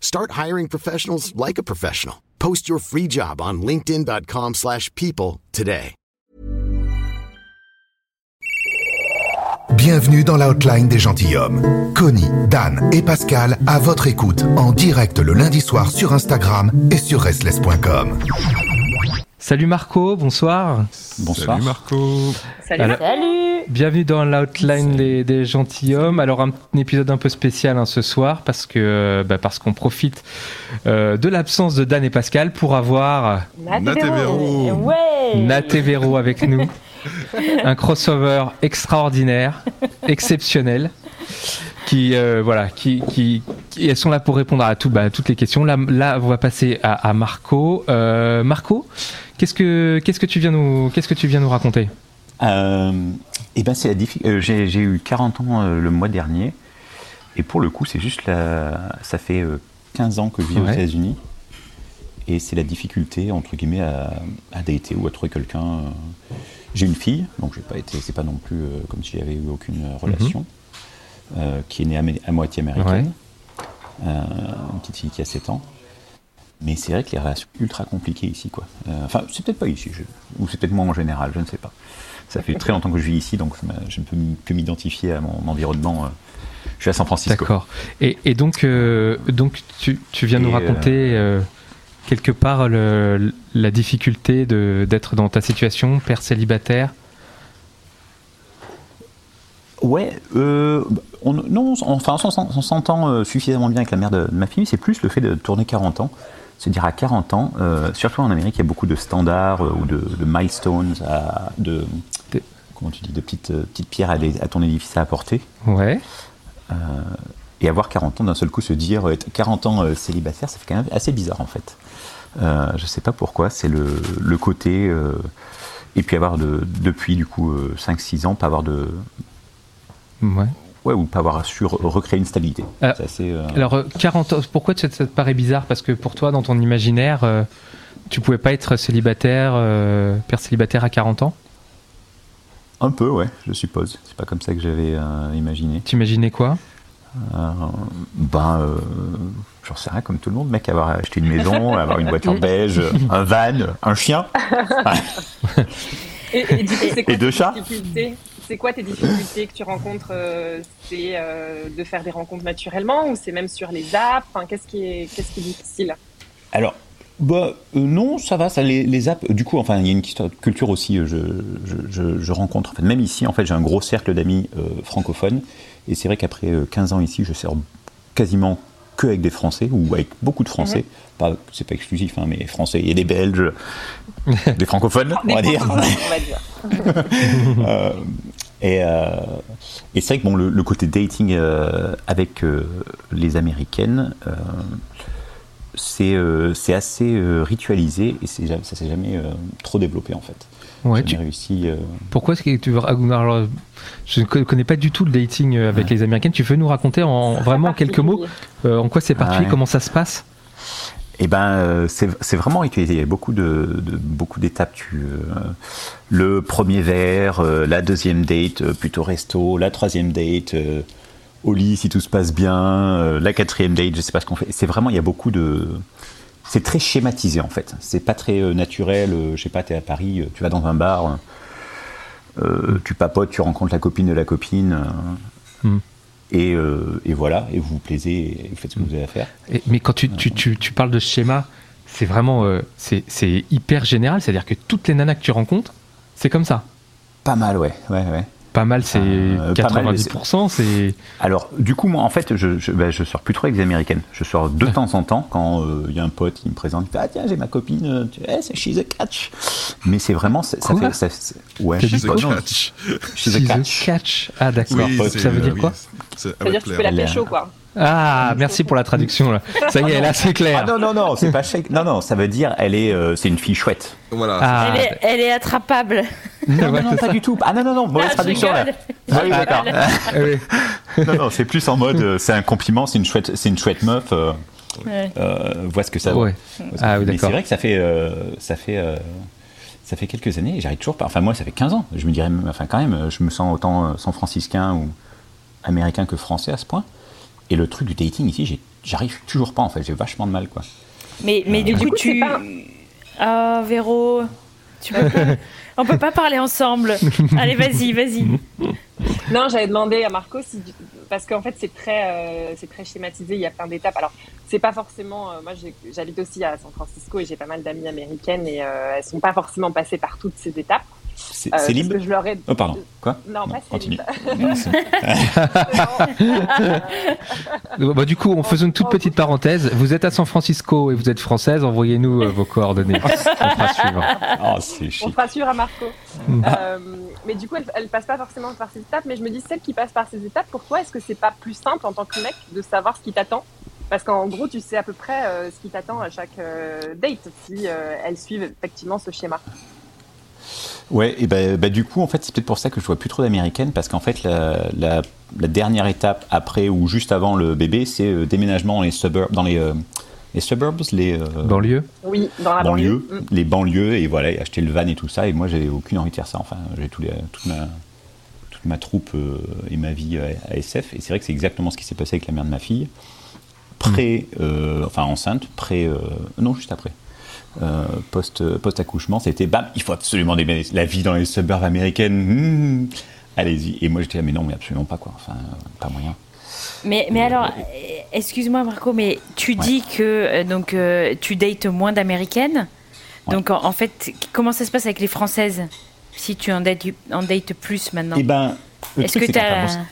Start hiring professionals like a professional. Post your free job on linkedin.com/people today. Bienvenue dans l'outline des gentilshommes. Coni, Dan et Pascal à votre écoute en direct le lundi soir sur Instagram et sur restless.com. Salut Marco, bonsoir. Bonsoir. Salut Marco. Salut. Alors, salut. Bienvenue dans l'outline des gentilshommes. Alors un épisode un peu spécial ce soir parce qu'on profite de l'absence de Dan et Pascal pour avoir Natévero. Ouais. Natévero avec nous. Un crossover extraordinaire, exceptionnel. Qui elles sont là pour répondre à toutes les questions. Là, on va passer à Marco. Marco, qu'est-ce que tu viens nous raconter ? J'ai eu 40 ans le mois dernier, et pour le coup, c'est juste ça fait 15 ans que je vis aux États-Unis, et c'est la difficulté entre guillemets à dater ou à trouver quelqu'un. J'ai une fille, donc c'est pas non plus comme si j'avais eu aucune relation. Qui est née à moitié américaine, une petite fille qui a 7 ans. Mais c'est vrai que les relations sont ultra compliquées ici, quoi. Enfin, c'est peut-être pas ici, ou c'est peut-être moi en général, je ne sais pas. Ça fait très longtemps que je vis ici, donc je ne peux m'identifier à mon environnement. Je suis à San Francisco. D'accord. Et donc tu viens nous raconter quelque part la difficulté d'être dans ta situation, père célibataire. Ouais, on s'entend suffisamment bien avec la mère de ma fille, c'est plus le fait de tourner 40 ans, se dire à 40 ans, surtout en Amérique, il y a beaucoup de standards ou de milestones, de petites pierres à ton édifice à apporter. Ouais. Et avoir 40 ans, d'un seul coup, se dire être 40 ans célibataire, ça fait quand même assez bizarre en fait. Je sais pas pourquoi, c'est le côté. Et puis depuis du coup 5-6 ans, pas avoir de. Ouais, ou pas avoir su recréer une stabilité. C'est assez, Alors, 40 ans, pourquoi ça te paraît bizarre ? Parce que pour toi, dans ton imaginaire, tu pouvais pas être célibataire, père célibataire à 40 ans ? Un peu, ouais, je suppose. C'est pas comme ça que j'avais imaginé. T'imaginais quoi ? J'en sais rien, comme tout le monde, mec, avoir acheté une maison, avoir une voiture beige, un van, un chien. Et du coup, c'est quoi, et 2 chats ? C'est quoi tes difficultés que tu rencontres ? C'est de faire des rencontres naturellement ou c'est même sur les apps ? Enfin, qu'est-ce qui est difficile ? Alors, non, ça va. Ça, les apps, du coup, enfin, il y a une culture aussi. Je rencontre, en fait, même ici, en fait, j'ai un gros cercle d'amis francophones. Et c'est vrai qu'après 15 ans ici, je sors quasiment que avec des Français ou avec beaucoup de Français. Mmh. C'est pas exclusif, mais Français. Il y a des Belges, des francophones, on va dire. Et c'est vrai que le côté dating avec les Américaines, c'est assez ritualisé et ça s'est jamais trop développé en fait. Ouais, j'ai réussi. Pourquoi est-ce que tu veux raconter ? Je ne connais pas du tout le dating avec les Américaines. Tu veux nous raconter vraiment en quelques mots en quoi c'est particulier, comment ça se passe ? Eh ben, c'est vraiment ritualisé. Il y a beaucoup d'étapes. Le premier verre, la deuxième date plutôt resto, la troisième date au lit si tout se passe bien, la quatrième date, je sais pas ce qu'on fait. C'est vraiment, il y a beaucoup de. C'est très schématisé en fait. C'est pas très naturel. Je sais pas, t'es à Paris, tu vas dans un bar, tu papotes, tu rencontres la copine de la copine, et voilà, et vous vous plaisez, et vous faites ce que vous avez à faire. Mais quand tu parles de schéma, c'est vraiment c'est hyper général, c'est-à-dire que toutes les nanas que tu rencontres, c'est comme ça. Pas mal, ouais. Pas mal, c'est 90%. C'est... Alors, du coup, moi, en fait, je sors plus trop avec des Américaines. Je sors de temps en temps quand il y a un pote qui me présente, il fait « Ah tiens, j'ai ma copine, c'est She's a Catch !» Mais c'est vraiment... She's a Catch. She's a Catch. Ah d'accord, oui, ça veut dire quoi ? Ça veut dire que tu peux la pécho, quoi. Ah, merci pour la traduction, là. Ça y est, là, c'est clair. Ah, non, c'est pas chèque. Non, ça veut dire, c'est une fille chouette. Voilà. Ah. Elle est attrapable. Non, pas du tout. Ah, non, mauvaise traduction, là. Oui, d'accord. Non, c'est plus en mode, c'est un compliment, c'est une chouette meuf. Vois ce que ça vaut. Ouais. Ah, oui, d'accord. Mais c'est vrai que ça fait quelques années et j'arrive toujours pas. Enfin, moi, ça fait 15 ans. Je me dirais, enfin, quand même, je me sens autant san-franciscain ou américain que français à ce point. Et le truc du dating ici, j'arrive toujours pas en fait, j'ai vachement de mal quoi. Mais du coup tu... Ah Véro, tu peux pas... on peut pas parler ensemble. Allez vas-y. Non, j'avais demandé à Marco, parce qu'en fait c'est très schématisé, il y a plein d'étapes. Alors c'est pas forcément... moi j'habite aussi à San Francisco et j'ai pas mal d'amies américaines et elles sont pas forcément passées par toutes ces étapes. C'est libre que je leur ai... Oh pardon, quoi ? Non, pas c'est libre. Bah, du coup, on faisait une toute petite parenthèse. Vous êtes à San Francisco et vous êtes française, envoyez-nous vos coordonnées. On fera suivre. On fera suivre à Marco. Mais du coup, elle ne passe pas forcément par ces étapes, mais je me dis, celle qui passe par ces étapes, pourquoi est-ce que c'est pas plus simple en tant que mec de savoir ce qui t'attend ? Parce qu'en gros, tu sais à peu près ce qui t'attend à chaque date, si elles suivent effectivement ce schéma. Ouais, et bah, du coup, en fait, c'est peut-être pour ça que je vois plus trop d'américaines, parce qu'en fait, la dernière étape après ou juste avant le bébé, c'est déménagement dans les suburbs, les banlieues. Oui, dans la banlieue. Les banlieues, et voilà, et acheter le van et tout ça. Et moi, j'ai aucune envie de faire ça. Enfin, j'ai toute ma troupe et ma vie à SF. Et c'est vrai que c'est exactement ce qui s'est passé avec la mère de ma fille, post-accouchement, c'était bam, il faut absolument déménager. La vie dans les suburbs américaines, allez-y. Et moi j'étais là, mais non, mais absolument pas quoi, enfin, pas moyen. Mais alors, excuse-moi Marco, mais tu dis que donc, tu dates moins d'américaines, donc en fait, comment ça se passe avec les françaises si tu en dates plus maintenant ? Eh ben, est-ce que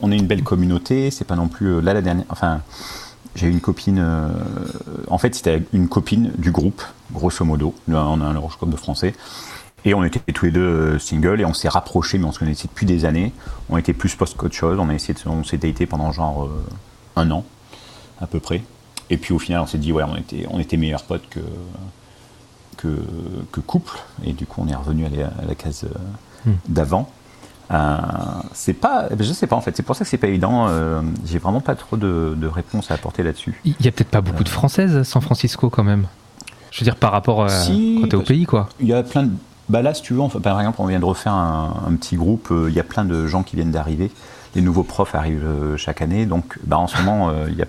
on est une belle communauté, c'est pas non plus la dernière. Enfin. J'ai une copine, en fait c'était une copine du groupe, grosso modo, là, on a un horoscope de français, et on était tous les deux singles, et on s'est rapprochés, mais on se connaissait depuis des années, on était plus post qu'autre chose, on s'est daté pendant genre un an, à peu près, et puis au final on s'est dit, ouais, on était meilleurs potes que couple, et du coup on est revenu à la case d'avant. C'est pas, je sais pas en fait, c'est pour ça que c'est pas évident. J'ai vraiment pas trop de réponses à apporter là-dessus. Il y a peut-être pas beaucoup de Françaises à San Francisco quand même. Je veux dire par rapport à quand t'es au pays quoi. Il y a plein de, bah là si tu veux, enfin, par exemple on vient de refaire un petit groupe. Il y a plein de gens qui viennent d'arriver. Les nouveaux profs arrivent chaque année, donc bah en ce moment il y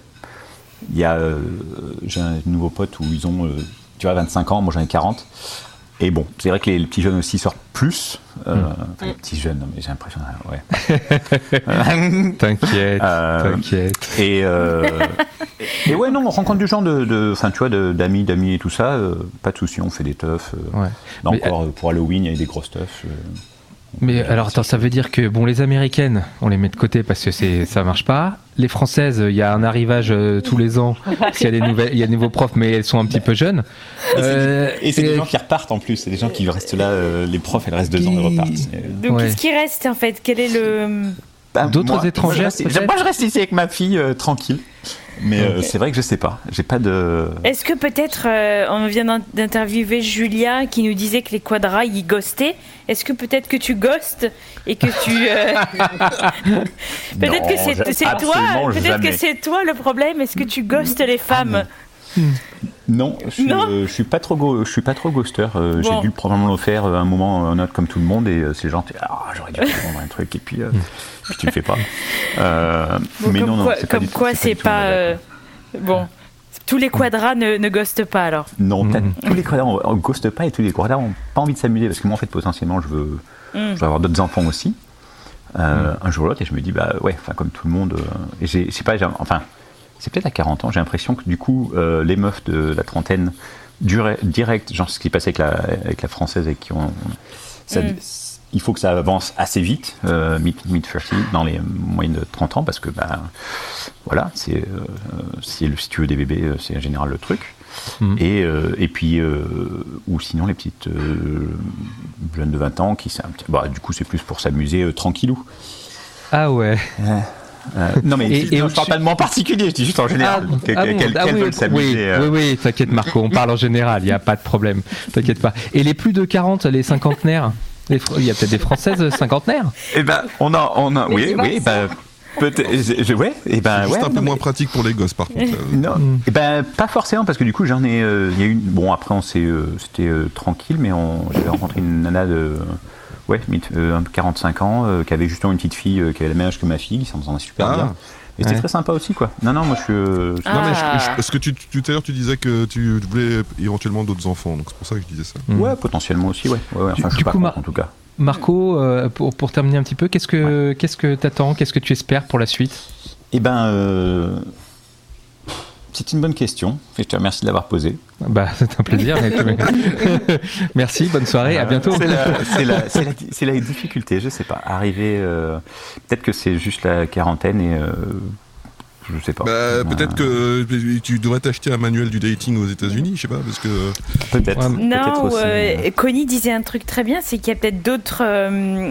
a j'ai un nouveau pote où ils ont tu vois 25 ans, moi j'en ai 40. Et bon, c'est vrai que les petits jeunes aussi sortent plus. Les petits jeunes, mais j'ai l'impression... Ouais. T'inquiète. Et ouais, non, on rencontre du genre enfin, tu vois, d'amis et tout ça. Pas de souci, on fait des teufs. Là encore, pour Halloween, il y a eu des grosses teufs. Mais alors, attends, ça veut dire que, bon, les américaines, on les met de côté parce que ça marche pas. Les françaises, il y a un arrivage tous les ans, parce qu'il y a des nouveaux profs, mais elles sont un petit peu jeunes. Et c'est des gens qui repartent en plus, c'est des gens qui restent là, les profs, elles restent 2 ans et repartent. Donc qu'est-ce qui reste en fait ? Quel est le... Bah, d'autres étrangères peut-être ? Moi je reste ici avec ma fille, tranquille. Mais c'est vrai que je sais pas, j'ai pas de... Est-ce que peut-être, on vient d'interviewer Julia qui nous disait que les quadras y ghostaient, est-ce que peut-être que tu ghostes et que tu... peut-être que c'est toi, peut-être jamais. Que c'est toi le problème, est-ce que tu ghostes les femmes ? Non, je suis pas trop ghosteur. Bon. J'ai dû probablement le faire à un moment ou un autre comme tout le monde et c'est gentil. Ah, j'aurais dû prendre un truc et puis, puis tu le fais pas. Bon, mais non, c'est comme pas quoi, bon. Tous les quadras ne ghostent pas alors. Non, tous les quadras on ghoste pas et tous les quadras ont pas envie de s'amuser parce que moi en fait potentiellement je veux avoir d'autres enfants aussi un jour ou l'autre et je me dis bah ouais, enfin comme tout le monde. Et j'ai pas, enfin. C'est peut-être à 40 ans, j'ai l'impression que du coup, les meufs de la trentaine direct, genre ce qui passait avec la française avec qui on ça, il faut que ça avance assez vite, mid-30, dans les moyennes de 30 ans, parce que bah, voilà, si tu veux des bébés, c'est en général le truc. Et puis ou sinon les petites jeunes de 20 ans qui bah, du coup c'est plus pour s'amuser tranquillou. Ah ouais. Non mais je parle pas de moi en particulier, je dis juste en général. Veulent s'amuser. Oui, t'inquiète Marco, on parle en général, il n'y a pas de problème, t'inquiète pas. Et les plus de 40, les cinquantenaires, il y a peut-être des Françaises cinquantenaires. Eh ben on a oui bah peut-être, ouais, et ben, c'est juste un peu moins pratique pour les gosses par contre. Non, et ben pas forcément parce que du coup j'en ai, il y a une, bon après on s'est, c'était tranquille, mais j'avais rencontré une nana de 45 ans qui avait justement une petite fille qui avait le même âge que ma fille, ça me semblait super bien. Et c'était très sympa aussi quoi. Non moi je suis. Non mais parce que tout à l'heure tu disais que tu voulais éventuellement d'autres enfants, donc c'est pour ça que je disais ça. Ouais, potentiellement aussi, ouais. Enfin je sais pas contre, en tout cas. Marco, pour terminer un petit peu, qu'est-ce que t'attends, qu'est-ce que tu espères pour la suite ? Eh ben, c'est une bonne question. Je te remercie de l'avoir posée. Bah, c'est un plaisir. Merci, bonne soirée, à bientôt. C'est la difficulté, je sais pas. Arriver, peut-être que c'est juste la quarantaine et je sais pas. Bah, peut-être que tu devrais t'acheter un manuel du dating aux États-Unis, je sais pas, parce que peut-être. Ouais, non, Coni disait un truc très bien, c'est qu'il y a peut-être d'autres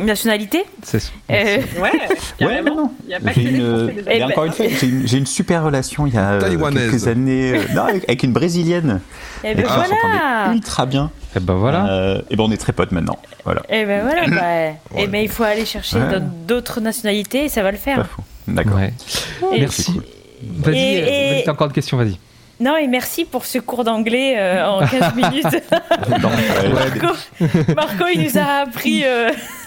nationalités. C'est ça. Ouais, non. Il y a pas que encore une fois, j'ai une super relation il y a quelques années avec une brésilienne. Et ben voilà. On s'entendait ultra bien. Et ben voilà. Et ben on est très potes maintenant. Voilà. Et ben voilà. Et ben il faut aller chercher d'autres nationalités, et ça va le faire. Pas fou. D'accord. Ouais. Merci. Cool. Vas-y, t'as encore une question, vas-y. Non, et merci pour ce cours d'anglais en 15 minutes. Marco, il nous a appris.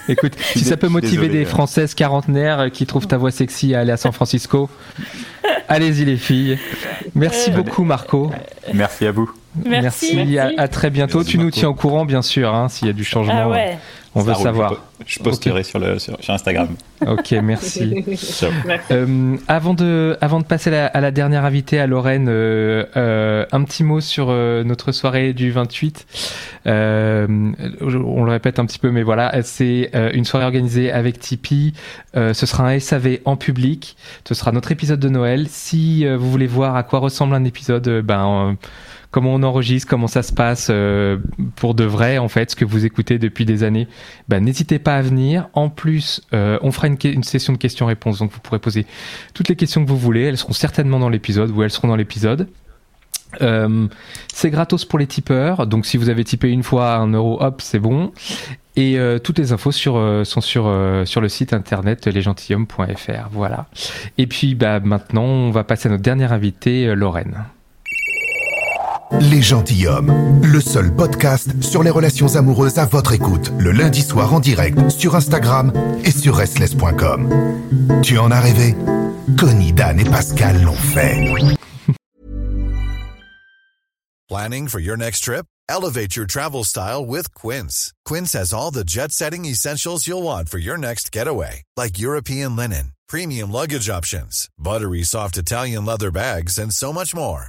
Écoute, si ça peut motiver des Françaises quarantenaires qui trouvent ta voix sexy à aller à San Francisco, allez-y les filles. Merci beaucoup Marco. Merci à vous. Merci. À très bientôt. Merci, tu nous tiens au courant, bien sûr, hein, s'il y a du changement. Ah ouais. On veut savoir. Je posterai sur Instagram. Ok, merci. Avant de passer à la dernière invitée, à Lorraine, un petit mot sur notre soirée du 28. On le répète un petit peu, mais voilà, c'est une soirée organisée avec Tipeee. Ce sera un SAV en public. Ce sera notre épisode de Noël. Si vous voulez voir à quoi ressemble un épisode, comment on enregistre, comment ça se passe pour de vrai, en fait, ce que vous écoutez depuis des années, n'hésitez pas à venir. En plus, on fera une session de questions-réponses, donc vous pourrez poser toutes les questions que vous voulez. Elles seront certainement dans l'épisode ou elles seront dans l'épisode. C'est gratos pour les tipeurs, donc si vous avez tipé une fois 1€, hop, c'est bon. Et toutes les infos sont sur le site internet lesgentilshommes.fr, voilà. Et puis maintenant, on va passer à notre dernière invitée, Lorraine. Les Gentilshommes, le seul podcast sur les relations amoureuses à votre écoute, le lundi soir en direct sur Instagram et sur restless.com. Tu en as rêvé ? Coni, Dan et Pascal l'ont fait. Planning for your next trip? Elevate your travel style with Quince. Quince has all the jet-setting essentials you'll want for your next getaway, like European linen, premium luggage options, buttery soft Italian leather bags, and so much more.